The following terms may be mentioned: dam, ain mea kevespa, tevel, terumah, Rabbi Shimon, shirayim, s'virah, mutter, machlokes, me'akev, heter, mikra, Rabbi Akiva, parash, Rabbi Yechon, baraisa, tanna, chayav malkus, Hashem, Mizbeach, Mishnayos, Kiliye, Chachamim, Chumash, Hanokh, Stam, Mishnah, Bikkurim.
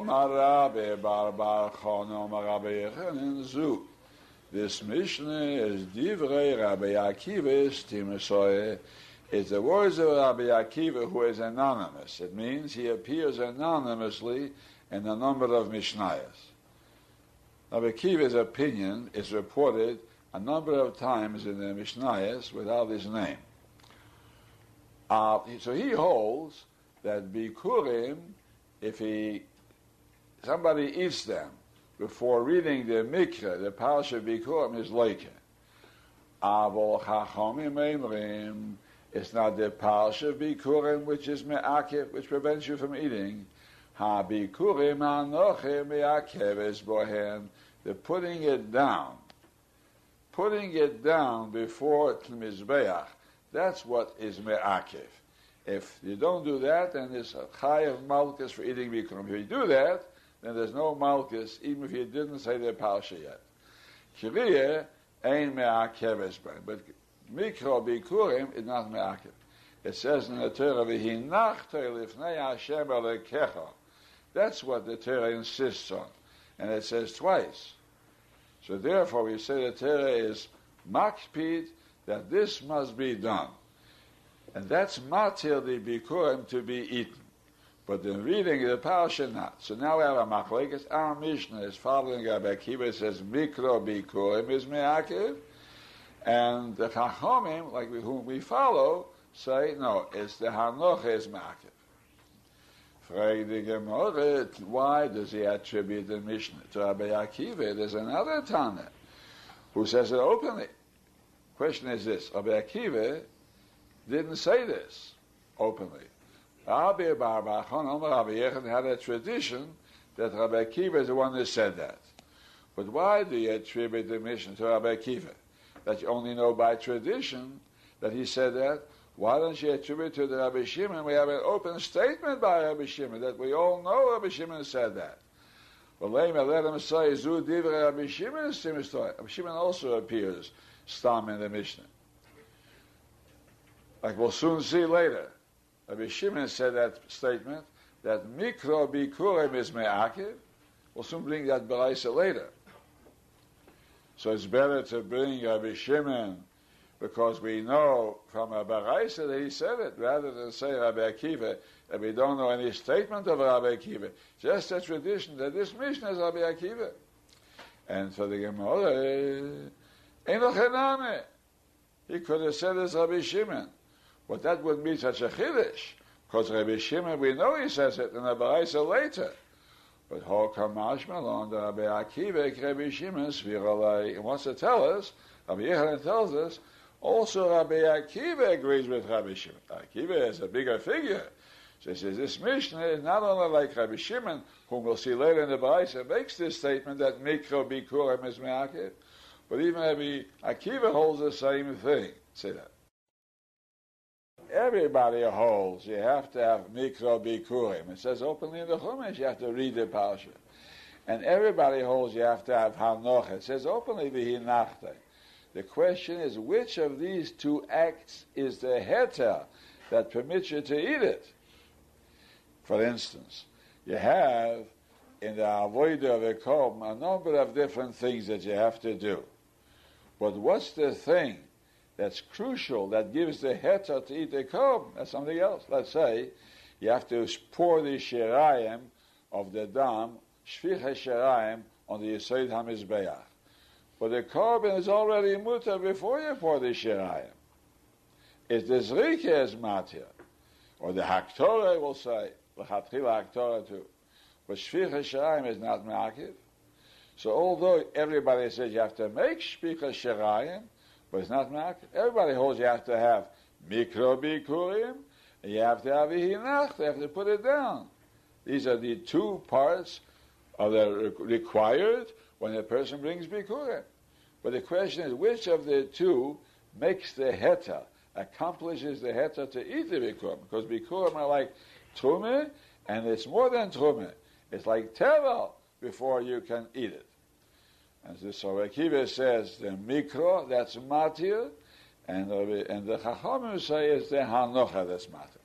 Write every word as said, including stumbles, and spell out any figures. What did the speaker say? Omar Rabbi Barbar Chon Omar Rabbi Yechon Zu. This Mishnah is Divrei Rabbi Akiva Stimesoe. It's the words of Rabbi Akiva, who is anonymous. It means he appears anonymously in a number of Mishnayos. Rabbi Akiva's opinion is reported a number of times in the Mishnayos without his name. Uh, so he holds that Bikkurim, if he somebody eats them before reading the mikra, the parash of Bikkurim is leker. Avol Chachamim Eimrim. It's not the parash of Bikkurim which is me'akev, which prevents you from eating. Ha Bikkurim Hanokh mea kevespa. The putting it down, putting it down before mizbeach. That's what is me'akev. If you don't do that, then there's a chayav malkus for eating Bikkurim. If you do that, then there's no malkus, even if you didn't say the parsha yet. Kiliye ain mea kevespa. But mikra Bikkurim is not me'akev. It says in the Torah, "V'hinachta lifnei Hashem elekecha." That's what the Torah insists on, and it says twice. So therefore, we say the Torah is makpid that this must be done, and that's matir the Bikkurim to be eaten. But in reading the parasha, not. So now we have a machlokes. Our Mishnah is following Rabbi Akiva. It says mikra Bikkurim is me'akev, and the Chachamim, like we, whom we follow, say no. It's the Hanokh is me'akev. Frag the Gemara, why does he attribute the Mishnah to Rabbi Akiva? There's another tanna who says it openly. Question is this: Rabbi Akiva didn't say this openly. Rabbi Barbar and Rabbi Yechon had a tradition that Rabbi Akiva is the one that said that. But why do you attribute the Mishnah to Rabbi Akiva? That you only know by tradition that he said that. Why don't you attribute to the Rabbi Shimon? We have an open statement by Rabbi Shimon that we all know Rabbi Shimon said that. Well, let him say, Zu divrei Rabbi Shimon. Rabbi Shimon also appears, Stam in the Mishnah. Like we'll soon see later. Rabbi Shimon said that statement, that mikra Bikkurim is me'akev. We'll soon bring that baraisa later. So it's better to bring Rabbi Shimon, because we know from a baraisa that he said it, rather than say Rabbi Akiva, that we don't know any statement of Rabbi Akiva. Just a tradition that this Mishnah is Rabbi Akiva. And for the Gemara, he could have said it's Rabbi Shimon. But that would be such a chiddush, because Rabbi Shimon, we know he says it in a baraisa later. But how come Mashmalon, Rabbi Akiva, Rabbi Shimon, s'virah? He wants to tell us, Rabbi Yechon tells us, also, Rabbi Akiva agrees with Rabbi Shimon. Akiva is a bigger figure. So he says, this Mishnah is not only like Rabbi Shimon, whom we'll see later in the Baraisa, makes this statement that mikra Bikkurim is me'akev, but even Rabbi Akiva holds the same thing. Say that. Everybody holds you have to have mikra Bikkurim. It says openly in the Chumash you have to read the parsha. And everybody holds you have to have Hanokh. It says openly v'hinachta. The question is, which of these two acts is the heter that permits you to eat it? For instance, you have in the avodah of a korban a number of different things that you have to do. But what's the thing that's crucial that gives the heter to eat a korban? That's something else. Let's say you have to pour the shirayim of the dam, Shvich shirayim, on the yesod hamizbeach. But the korban is already mutter before you pour the shirayim. It's the zrika is matir, or the haktorah will say lechatchila haktorah too. But shvich shirayim is not me'akev. So although everybody says you have to make shvich shirayim, but it's not me'akev. Everybody holds you have to have mikra Bikkurim, and you have to have hinach. You have to put it down. These are the two parts of the required when a person brings Bikkurim. But the question is, which of the two makes the heter, accomplishes the heter to eat the Bikkurim? Because Bikkurim are like terumah, and it's more than terumah. It's like tevel before you can eat it. And so Rabbi Akiva says the mikra, that's matir, and, and the Chachamim say it's the Hanokh, that's matir.